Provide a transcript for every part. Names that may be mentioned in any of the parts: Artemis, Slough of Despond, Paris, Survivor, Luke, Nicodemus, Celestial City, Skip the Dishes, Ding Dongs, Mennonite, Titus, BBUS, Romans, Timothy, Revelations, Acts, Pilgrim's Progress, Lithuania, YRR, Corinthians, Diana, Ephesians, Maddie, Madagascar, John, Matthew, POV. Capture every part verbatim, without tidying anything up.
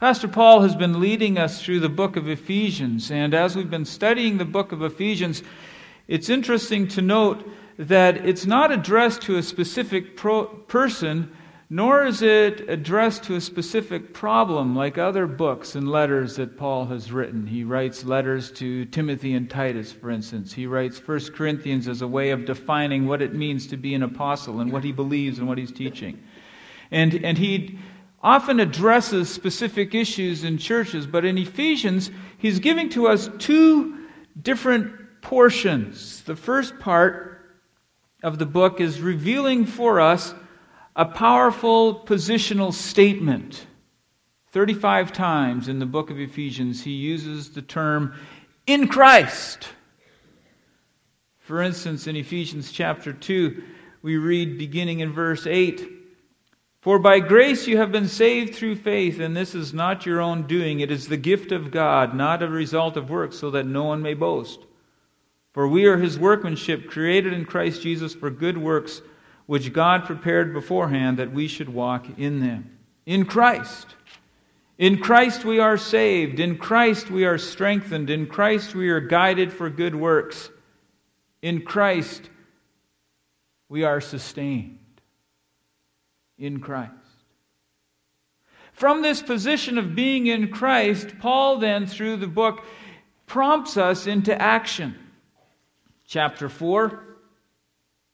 Pastor Paul has been leading us through the book of Ephesians, and as we've been studying the book of Ephesians, it's interesting to note that it's not addressed to a specific pro- person, nor is it addressed to a specific problem like other books and letters that Paul has written. He writes letters to Timothy and Titus, for instance. He writes First Corinthians as a way of defining what it means to be an apostle and what he believes and what he's teaching. And, and he often addresses specific issues in churches, but in Ephesians, he's giving to us two different portions. The first part of the book is revealing for us a powerful positional statement. thirty-five times in the book of Ephesians, he uses the term, in Christ. For instance, in Ephesians chapter two, we read beginning in verse eight, "For by grace you have been saved through faith, and this is not your own doing. It is the gift of God, not a result of works, so that no one may boast. For we are his workmanship, created in Christ Jesus for good works, which God prepared beforehand that we should walk in them." In Christ. In Christ we are saved. In Christ we are strengthened. In Christ we are guided for good works. In Christ we are sustained. In Christ. From this position of being in Christ, Paul then, through the book, prompts us into action. Chapter four.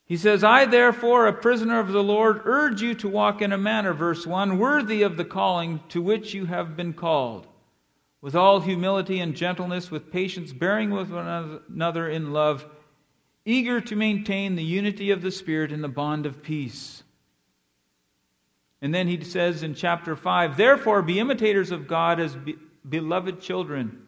He says, "I therefore, a prisoner of the Lord, urge you to walk in a manner," verse one, "worthy of the calling to which you have been called, with all humility and gentleness, with patience, bearing with one another in love, eager to maintain the unity of the Spirit in the bond of peace." And then he says in chapter five, "Therefore be imitators of God as be- beloved children,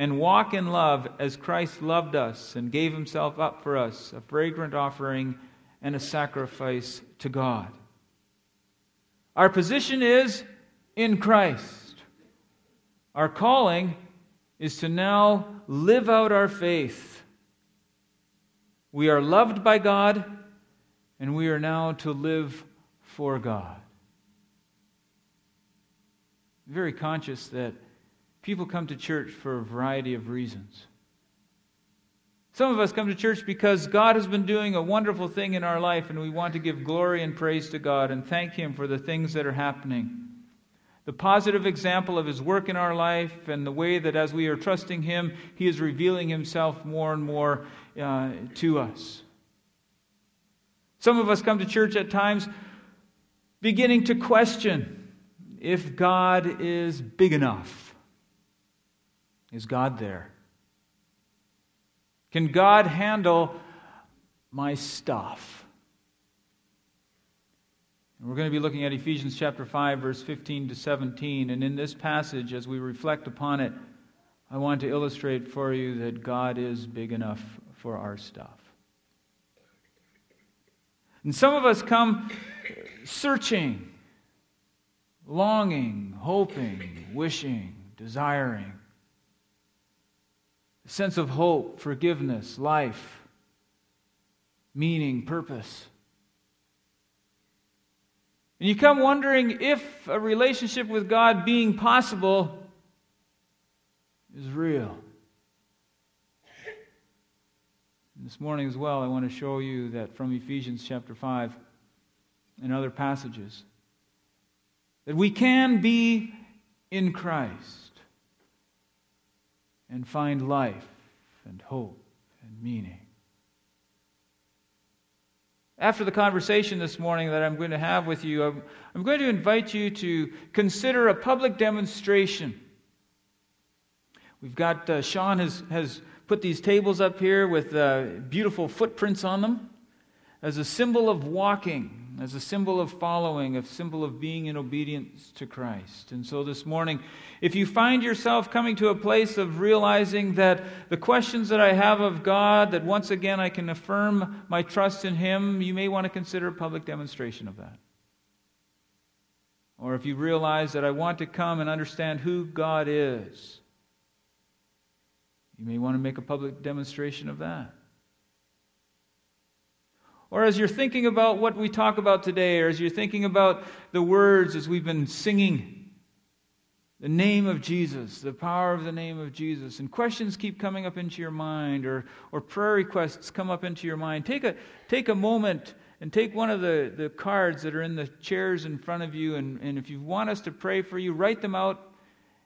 and walk in love as Christ loved us and gave himself up for us, a fragrant offering and a sacrifice to God." Our position is in Christ. Our calling is to now live out our faith. We are loved by God, and we are now to live for God. I'm very conscious that people come to church for a variety of reasons. Some of us come to church because God has been doing a wonderful thing in our life, and we want to give glory and praise to God and thank Him for the things that are happening. The positive example of His work in our life and the way that as we are trusting Him, He is revealing Himself more and more uh, to us. Some of us come to church at times beginning to question if God is big enough. Is God there? Can God handle my stuff? And we're going to be looking at Ephesians chapter five, verse fifteen to seventeen. And in this passage, as we reflect upon it, I want to illustrate for you that God is big enough for our stuff. And some of us come searching, longing, hoping, wishing, desiring. Sense of hope, forgiveness, life, meaning, purpose. And you come wondering if a relationship with God being possible is real. And this morning as well, I want to show you that from Ephesians chapter five and other passages, that we can be in Christ and find life and hope and meaning. After the conversation this morning that I'm going to have with you, I'm, I'm going to invite you to consider a public demonstration. We've got, uh, Sean has, has put these tables up here with uh, beautiful footprints on them as a symbol of walking, as a symbol of following, a symbol of being in obedience to Christ. And so this morning, if you find yourself coming to a place of realizing that the questions that I have of God, that once again I can affirm my trust in Him, you may want to consider a public demonstration of that. Or if you realize that I want to come and understand who God is, you may want to make a public demonstration of that. Or as you're thinking about what we talk about today, or as you're thinking about the words as we've been singing, The name of Jesus, the power of the name of Jesus. And questions keep coming up into your mind, or, or prayer requests come up into your mind. Take a, take a moment and take one of the, the cards that are in the chairs in front of you, and, and if you want us to pray for you, write them out,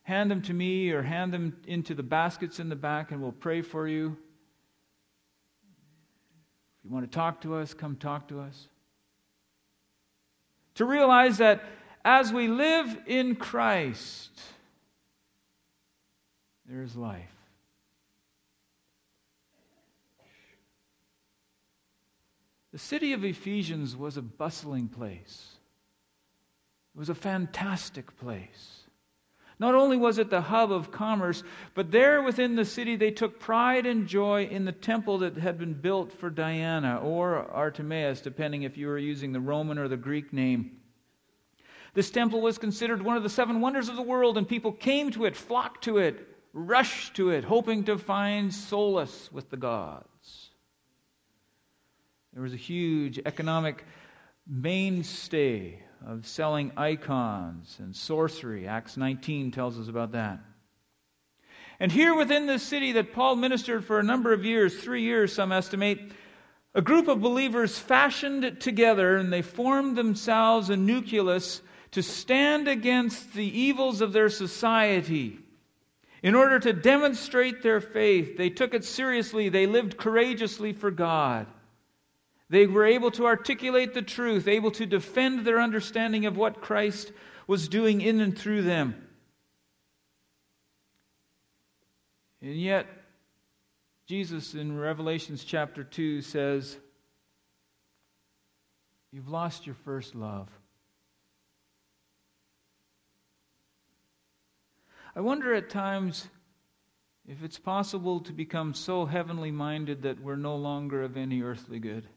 hand them to me, or hand them into the baskets in the back, and we'll pray for you. If you want to talk to us, come talk to us. To realize that as we live in Christ, there is life. The city of Ephesians was a bustling place. It was a fantastic place. Not only was it the hub of commerce, but there within the city they took pride and joy in the temple that had been built for Diana or Artemis, depending if you were using the Roman or the Greek name. This temple was considered one of the seven wonders of the world, and people came to it, flocked to it, rushed to it, hoping to find solace with the gods. There was a huge economic mainstay of selling icons and sorcery. Acts nineteen tells us about that. And here within this city that Paul ministered for a number of years, three years some estimate, a group of believers fashioned together, and they formed themselves a nucleus to stand against the evils of their society. In order to demonstrate their faith, they took it seriously. They lived courageously for God. They were able to articulate the truth, able to defend their understanding of what Christ was doing in and through them. And yet, Jesus in Revelations chapter two says, you've lost your first love. I wonder at times if it's possible to become so heavenly minded that we're no longer of any earthly good.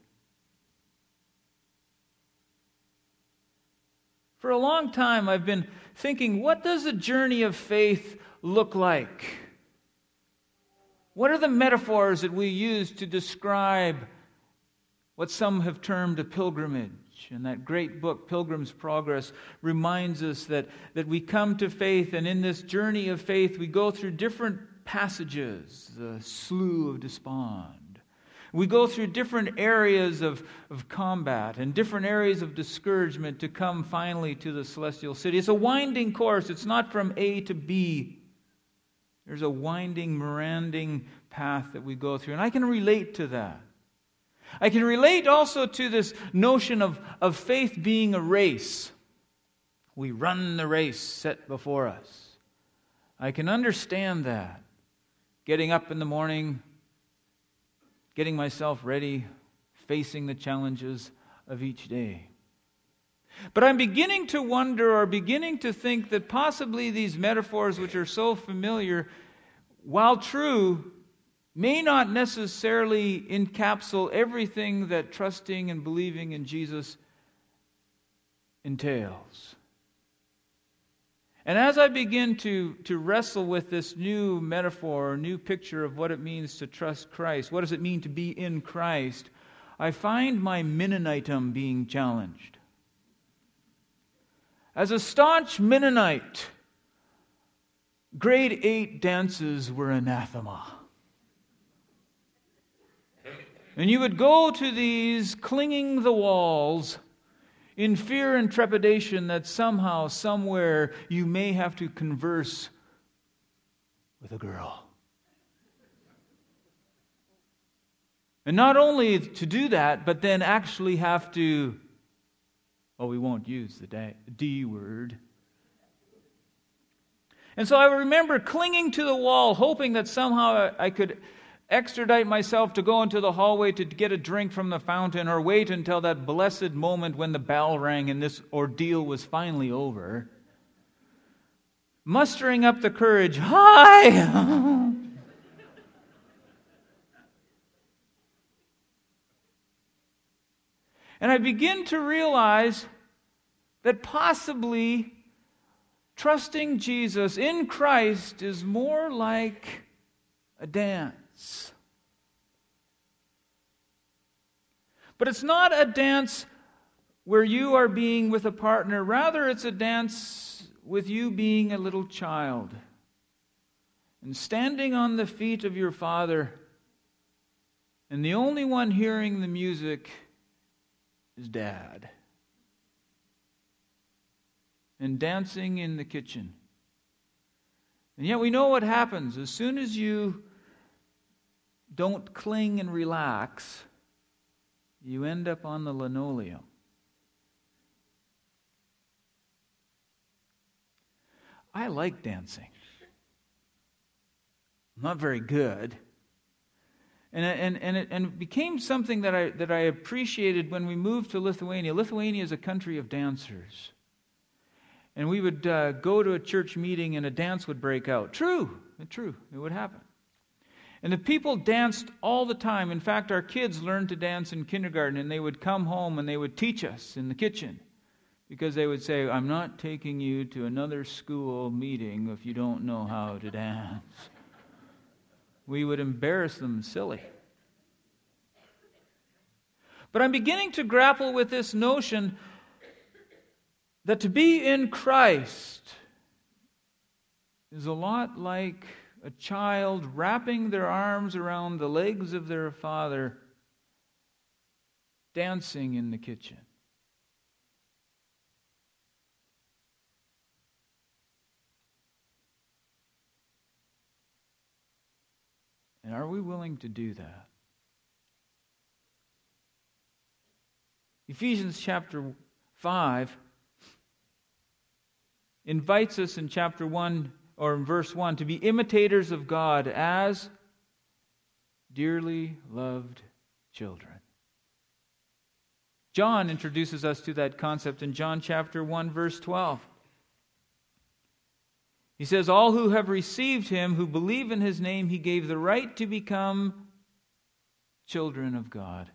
For a long time I've been thinking, what does a journey of faith look like? What are the metaphors that we use to describe what some have termed a pilgrimage? And that great book, Pilgrim's Progress, reminds us that, that we come to faith, and in this journey of faith, we go through different passages, the Slough of Despond. We go through different areas of, of combat and different areas of discouragement to come finally to the Celestial City. It's a winding course. It's not from A to B. There's a winding, meandering path that we go through. And I can relate to that. I can relate also to this notion of, of faith being a race. We run the race set before us. I can understand that. Getting up in the morning, getting myself ready, facing the challenges of each day. But I'm beginning to wonder, or beginning to think, that possibly these metaphors, which are so familiar, while true, may not necessarily encapsulate everything that trusting and believing in Jesus entails. And as I begin to, to wrestle with this new metaphor, or new picture of what it means to trust Christ, what does it mean to be in Christ, I find my Mennonitism being challenged. As a staunch Mennonite, grade eight dances were anathema. And you would go to these clinging the walls in fear and trepidation that somehow, somewhere, you may have to converse with a girl. And not only to do that, but then actually have to... Well, we won't use the D word. And so I remember clinging to the wall, hoping that somehow I could extradite myself to go into the hallway to get a drink from the fountain, or wait until that blessed moment when the bell rang and this ordeal was finally over. Mustering up the courage, hi! And I begin to realize that possibly trusting Jesus in Christ is more like a dance. But it's not a dance where you are being with a partner. Rather, it's a dance with you being a little child and standing on the feet of your father, and the only one hearing the music is Dad, and dancing in the kitchen. And yet we know what happens. As soon as you don't cling and relax, you end up on the linoleum. I like dancing. I'm not very good. And and and it, and it became something that I that I appreciated when we moved to Lithuania. Lithuania is a country of dancers. And we would uh, go to a church meeting and a dance would break out. True, true, it would happen. And the people danced all the time. In fact, our kids learned to dance in kindergarten, and they would come home and they would teach us in the kitchen, because they would say, I'm not taking you to another school meeting if you don't know how to dance. We would embarrass them silly. But I'm beginning to grapple with this notion that to be in Christ is a lot like a child wrapping their arms around the legs of their father, dancing in the kitchen. And are we willing to do that? Ephesians chapter five invites us in chapter one, or in verse one, to be imitators of God as dearly loved children. John introduces us to that concept in John chapter one, verse twelve. He says, all who have received him, who believe in his name, he gave the right to become children of God.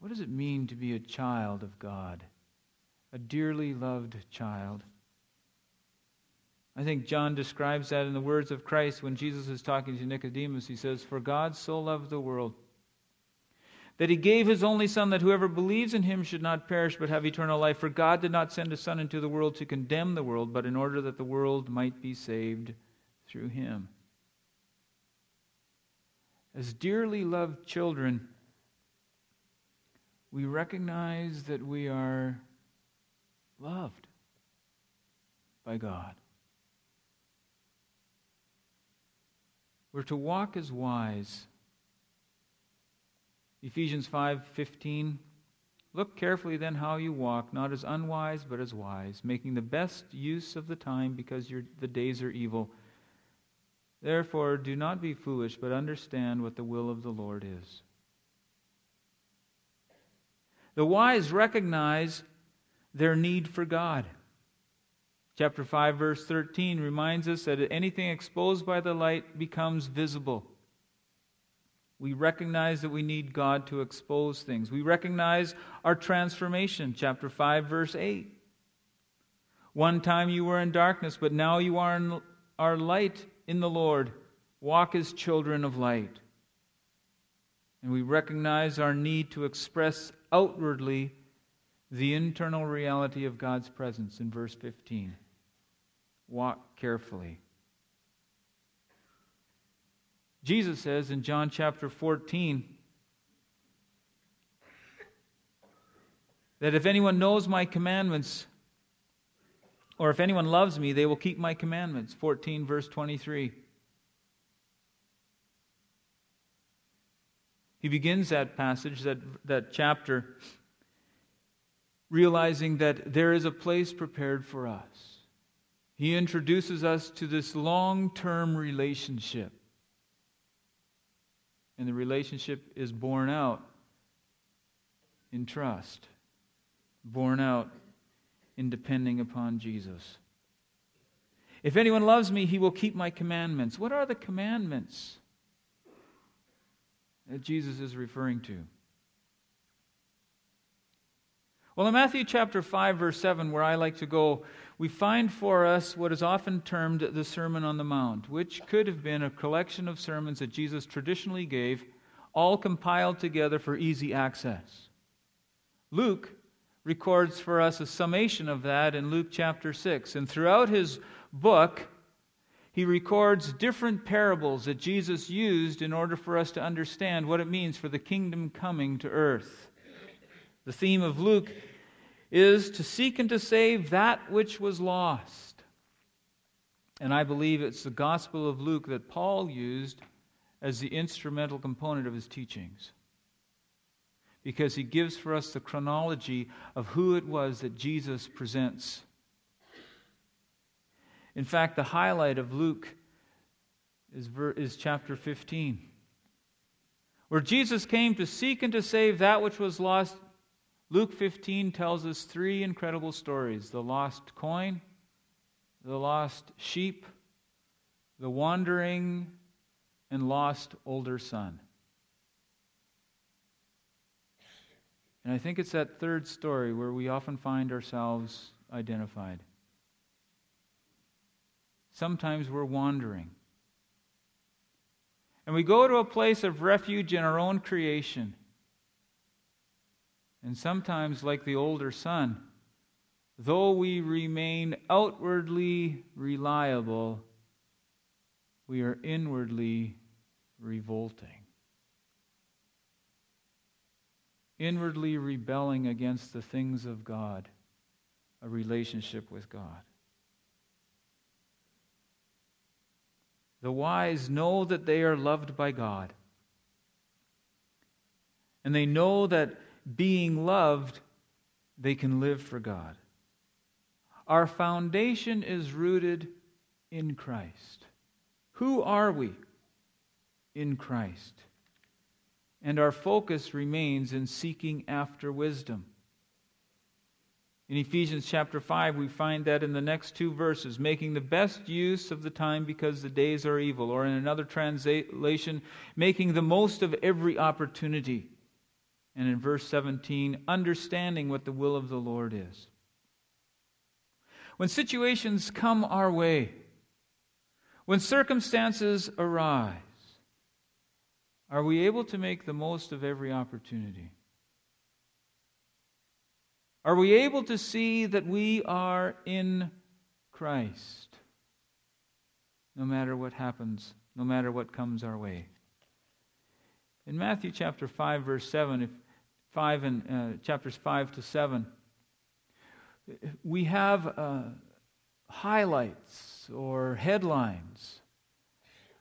What does it mean to be a child of God? A dearly loved child. I think John describes that in the words of Christ when Jesus is talking to Nicodemus. He says, for God so loved the world that he gave his only Son, that whoever believes in him should not perish but have eternal life. For God did not send his Son into the world to condemn the world, but in order that the world might be saved through him. As dearly loved children, we recognize that we are loved by God. We're to walk as wise. Ephesians five fifteen, look carefully then how you walk, not as unwise but as wise, making the best use of the time, because your, the days are evil. Therefore do not be foolish, but understand what the will of the Lord is. The wise recognize their need for God. Chapter five, verse thirteen reminds us that anything exposed by the light becomes visible. We recognize that we need God to expose things. We recognize our transformation. Chapter five, verse eight. One time you were in darkness, but now you are in our light in the Lord. Walk as children of light. And we recognize our need to express outwardly the internal reality of God's presence in verse fifteen. Walk carefully. Jesus says in John chapter fourteen that if anyone knows my commandments, or if anyone loves me, they will keep my commandments. fourteen verse twenty-three. He begins that passage, that, that chapter, realizing that there is a place prepared for us. He introduces us to this long-term relationship. And the relationship is borne out in trust, borne out in depending upon Jesus. If anyone loves me, he will keep my commandments. What are the commandments that Jesus is referring to? Well, in Matthew chapter five, verse seven, where I like to go, we find for us what is often termed the Sermon on the Mount, which could have been a collection of sermons that Jesus traditionally gave, all compiled together for easy access. Luke records for us a summation of that in Luke chapter six. And throughout his book, he records different parables that Jesus used in order for us to understand what it means for the kingdom coming to earth. The theme of Luke is to seek and to save that which was lost. And I believe it's the Gospel of Luke that Paul used as the instrumental component of his teachings, because he gives for us the chronology of who it was that Jesus presents. In fact, the highlight of Luke is, ver- is chapter fifteen, where Jesus came to seek and to save that which was lost. Luke fifteen tells us three incredible stories: the lost coin, the lost sheep, the wandering and lost older son. And I think it's that third story where we often find ourselves identified. Sometimes we're wandering, and we go to a place of refuge in our own creation. And sometimes, like the older son, though we remain outwardly reliable, we are inwardly revolting, inwardly rebelling against the things of God, a relationship with God. The wise know that they are loved by God, and they know that being loved, they can live for God. Our foundation is rooted in Christ. Who are we? In Christ. And our focus remains in seeking after wisdom. In Ephesians chapter five, we find that in the next two verses, making the best use of the time because the days are evil, or in another translation, making the most of every opportunity. And in verse seventeen, understanding what the will of the Lord is. When situations come our way, when circumstances arise, are we able to make the most of every opportunity? Are we able to see that we are in Christ, no matter what happens, no matter what comes our way? In Matthew chapter five, verse seven, if five and uh, chapters five to seven, we have uh, highlights or headlines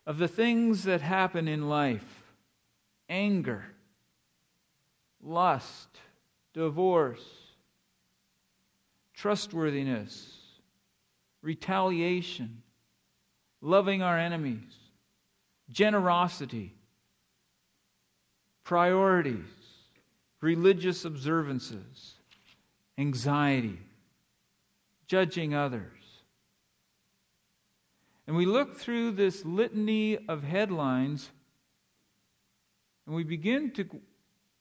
of the things that happen in life: anger, lust, divorce, trustworthiness, retaliation, loving our enemies, generosity, priorities, religious observances, anxiety, judging others. And we look through this litany of headlines, and we begin to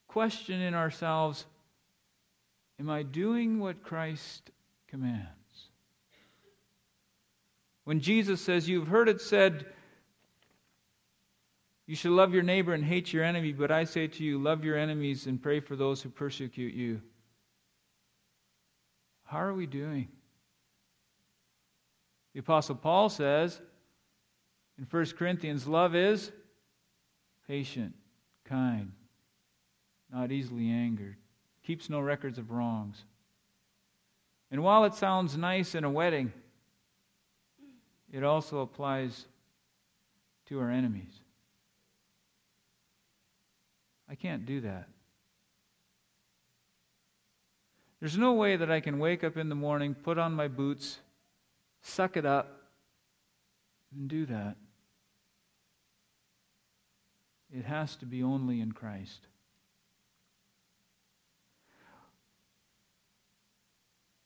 question in ourselves, am I doing what Christ commands? When Jesus says, "You've heard it said, you should love your neighbor and hate your enemy, but I say to you, love your enemies and pray for those who persecute you," how are we doing? The Apostle Paul says in First Corinthians, love is patient, kind, not easily angered, keeps no records of wrongs. And while it sounds nice in a wedding, it also applies to our enemies. I can't do that. There's no way that I can wake up in the morning, put on my boots, suck it up, and do that. It has to be only in Christ.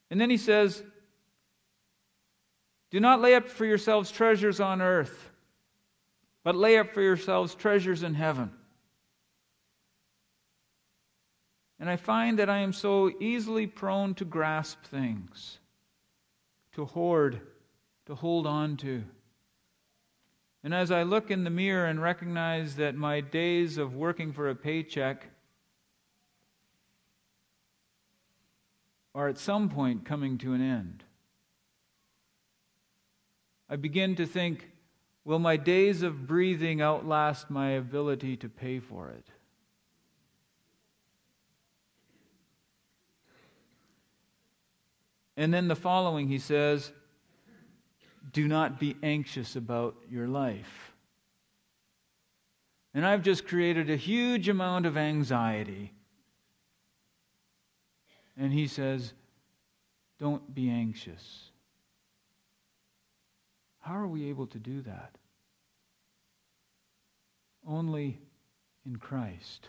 And then he says, "Do not lay up for yourselves treasures on earth, but lay up for yourselves treasures in heaven." And I find that I am so easily prone to grasp things, to hoard, to hold on to. And as I look in the mirror and recognize that my days of working for a paycheck are at some point coming to an end. I begin to think, will my days of breathing outlast my ability to pay for it? And then the following, he says, do not be anxious about your life. And I've just created a huge amount of anxiety. And he says, don't be anxious. How are we able to do that? Only in Christ.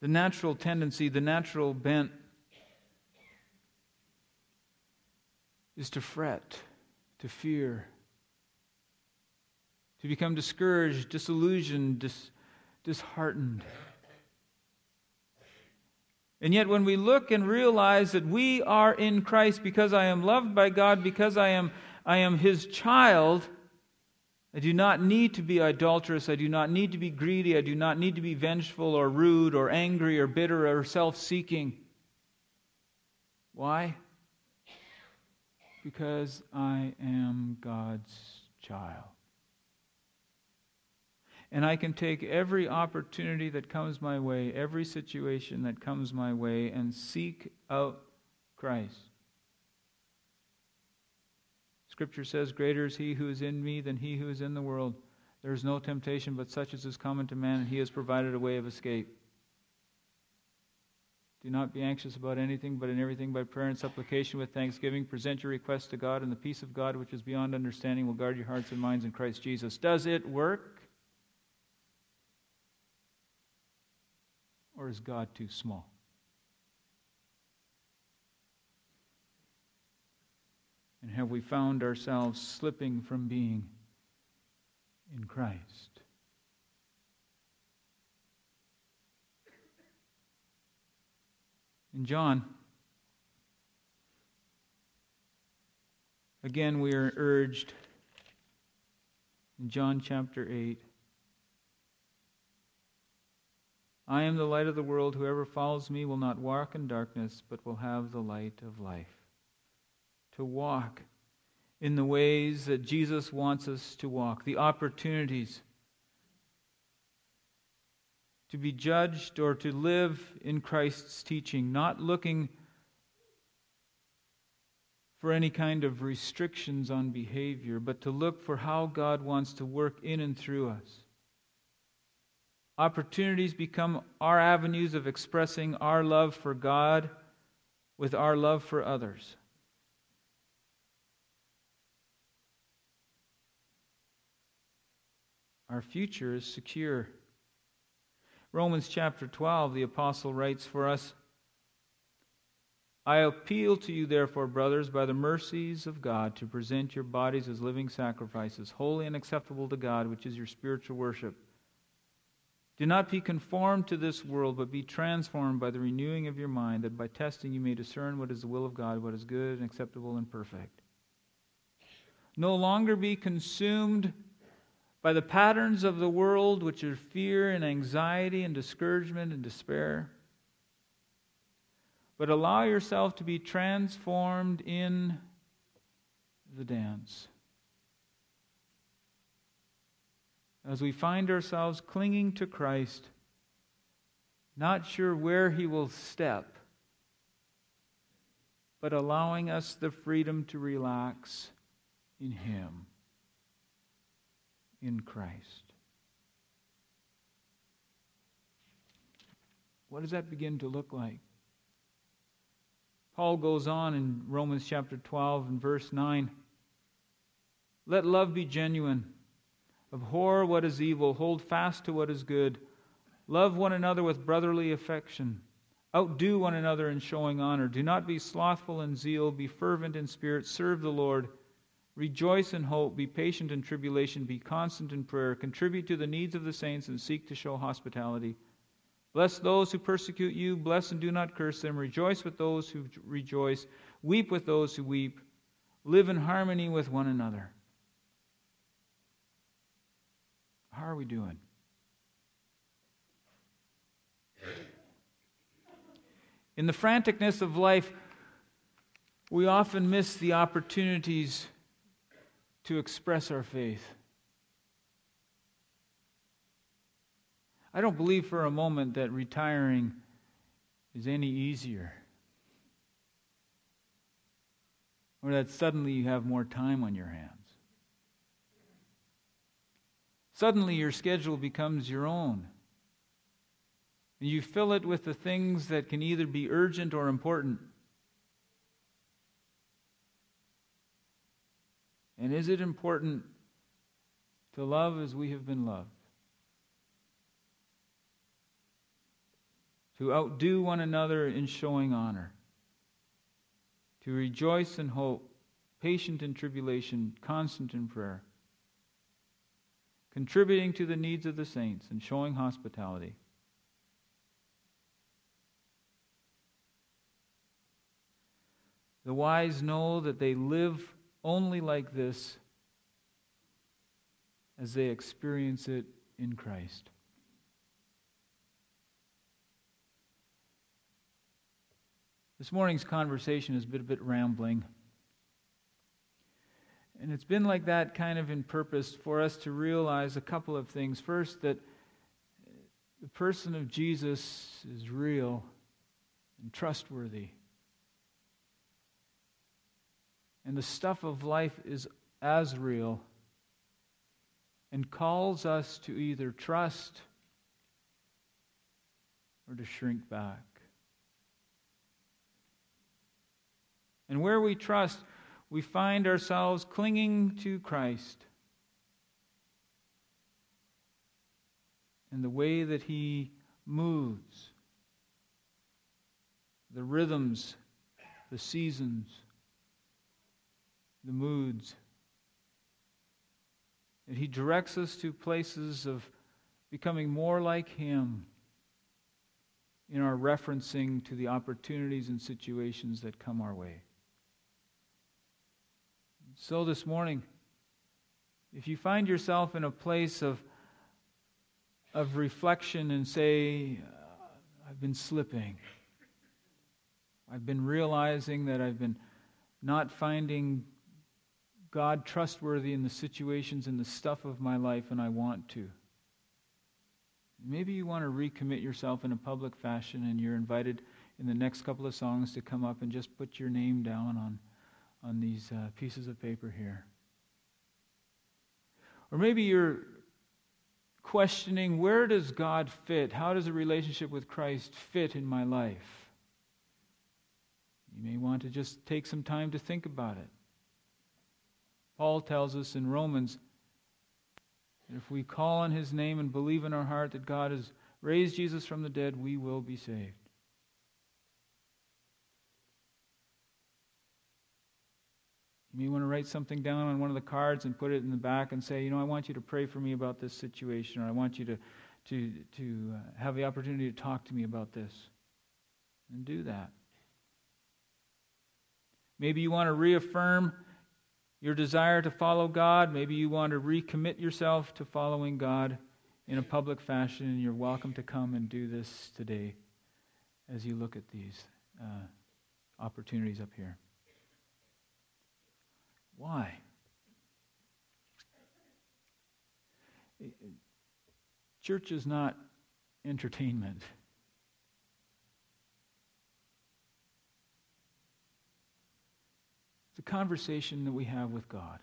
The natural tendency, the natural bent is to fret, to fear, to become discouraged, disillusioned, dis- disheartened. And yet when we look and realize that we are in Christ because I am loved by God, because I am, I am His child, I do not need to be adulterous, I do not need to be greedy, I do not need to be vengeful or rude or angry or bitter or self-seeking. Why? Because I am God's child. And I can take every opportunity that comes my way, every situation that comes my way, and seek out Christ. Scripture says, greater is He who is in me than he who is in the world. There is no temptation but such as is common to man, and He has provided a way of escape. Do not be anxious about anything, but in everything by prayer and supplication with thanksgiving, present your requests to God, and the peace of God, which is beyond understanding, will guard your hearts and minds in Christ Jesus. Does it work? Or is God too small? And have we found ourselves slipping from being in Christ? In John, again we are urged in John chapter eight, I am the light of the world. Whoever follows me will not walk in darkness, but will have the light of life. To walk in the ways that Jesus wants us to walk, the opportunities to be judged or to live in Christ's teaching, not looking for any kind of restrictions on behavior, but to look for how God wants to work in and through us. Opportunities become our avenues of expressing our love for God with our love for others. Our future is secure. Romans chapter twelve, the apostle writes for us, I appeal to you, therefore, brothers, by the mercies of God, to present your bodies as living sacrifices, holy and acceptable to God, which is your spiritual worship. Do not be conformed to this world, but be transformed by the renewing of your mind, that by testing you may discern what is the will of God, what is good and acceptable and perfect. No longer be consumed by the patterns of the world, which are fear and anxiety and discouragement and despair, but allow yourself to be transformed in the dance. As we find ourselves clinging to Christ, not sure where He will step, but allowing us the freedom to relax in Him, in Christ. What does that begin to look like? Paul goes on in Romans chapter twelve and verse nine, let love be genuine. Abhor what is evil, hold fast to what is good. Love one another with brotherly affection. Outdo one another in showing honor. Do not be slothful in zeal, be fervent in spirit, serve the Lord. Rejoice in hope, be patient in tribulation, be constant in prayer. Contribute to the needs of the saints and seek to show hospitality. Bless those who persecute you, bless and do not curse them. Rejoice with those who rejoice, weep with those who weep. Live in harmony with one another. How are we doing? In the franticness of life, we often miss the opportunities to express our faith. I don't believe for a moment that retiring is any easier, or that suddenly you have more time on your hands. Suddenly your schedule becomes your own, and you fill it with the things that can either be urgent or important. And is it important to love as we have been loved? To outdo one another in showing honor, to rejoice in hope, patient in tribulation, constant in prayer, contributing to the needs of the saints and showing hospitality. The wise know that they live only like this as they experience it in Christ. This morning's conversation has been a bit rambling. And it's been like that kind of in purpose for us to realize a couple of things. First, that the person of Jesus is real and trustworthy. And the stuff of life is as real and calls us to either trust or to shrink back. And where we trust, we find ourselves clinging to Christ and the way that He moves, the rhythms, the seasons, the moods. And He directs us to places of becoming more like Him in our referencing to the opportunities and situations that come our way. So this morning, if you find yourself in a place of of reflection and say, I've been slipping, I've been realizing that I've been not finding God trustworthy in the situations and the stuff of my life, and I want to. Maybe you want to recommit yourself in a public fashion, and you're invited in the next couple of songs to come up and just put your name down on on these uh, pieces of paper here. Or maybe you're questioning, where does God fit? How does a relationship with Christ fit in my life? You may want to just take some time to think about it. Paul tells us in Romans that if we call on His name and believe in our heart that God has raised Jesus from the dead, we will be saved. You may want to write something down on one of the cards and put it in the back and say, you know, I want you to pray for me about this situation, or I want you to to to uh, have the opportunity to talk to me about this. And do that. Maybe you want to reaffirm your desire to follow God. Maybe you want to recommit yourself to following God in a public fashion, and you're welcome to come and do this today as you look at these uh, opportunities up here. Why? Church is not entertainment. It's a conversation that we have with God.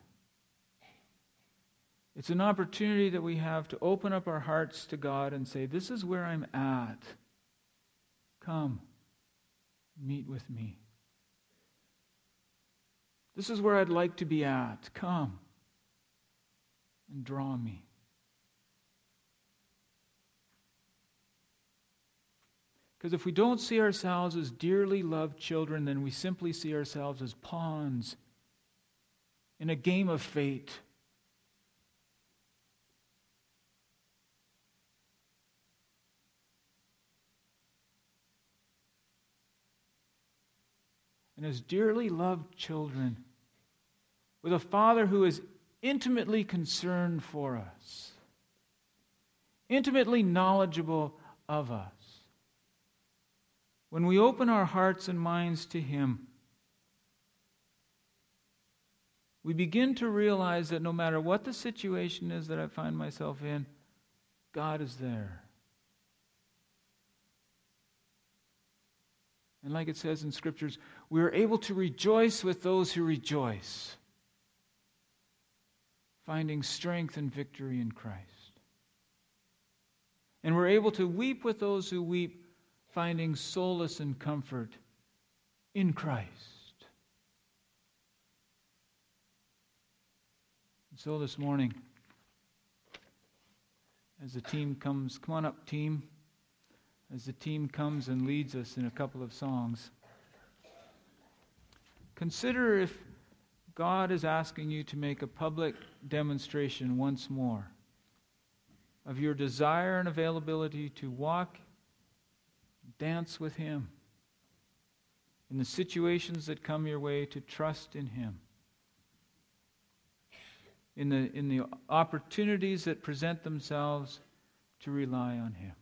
It's an opportunity that we have to open up our hearts to God and say, this is where I'm at. Come, meet with me. This is where I'd like to be at. Come and draw me. Because if we don't see ourselves as dearly loved children, then we simply see ourselves as pawns in a game of fate. And as dearly loved children, with a Father who is intimately concerned for us, intimately knowledgeable of us, when we open our hearts and minds to Him, we begin to realize that no matter what the situation is that I find myself in, God is there. And like it says in Scriptures, we are able to rejoice with those who rejoice, finding strength and victory in Christ. And we're able to weep with those who weep, finding solace and comfort in Christ. And so this morning, as the team comes, come on up, team. As the team comes and leads us in a couple of songs, consider if God is asking you to make a public demonstration once more of your desire and availability to walk, dance with Him, in the situations that come your way, to trust in Him, in the, in the opportunities that present themselves, to rely on Him.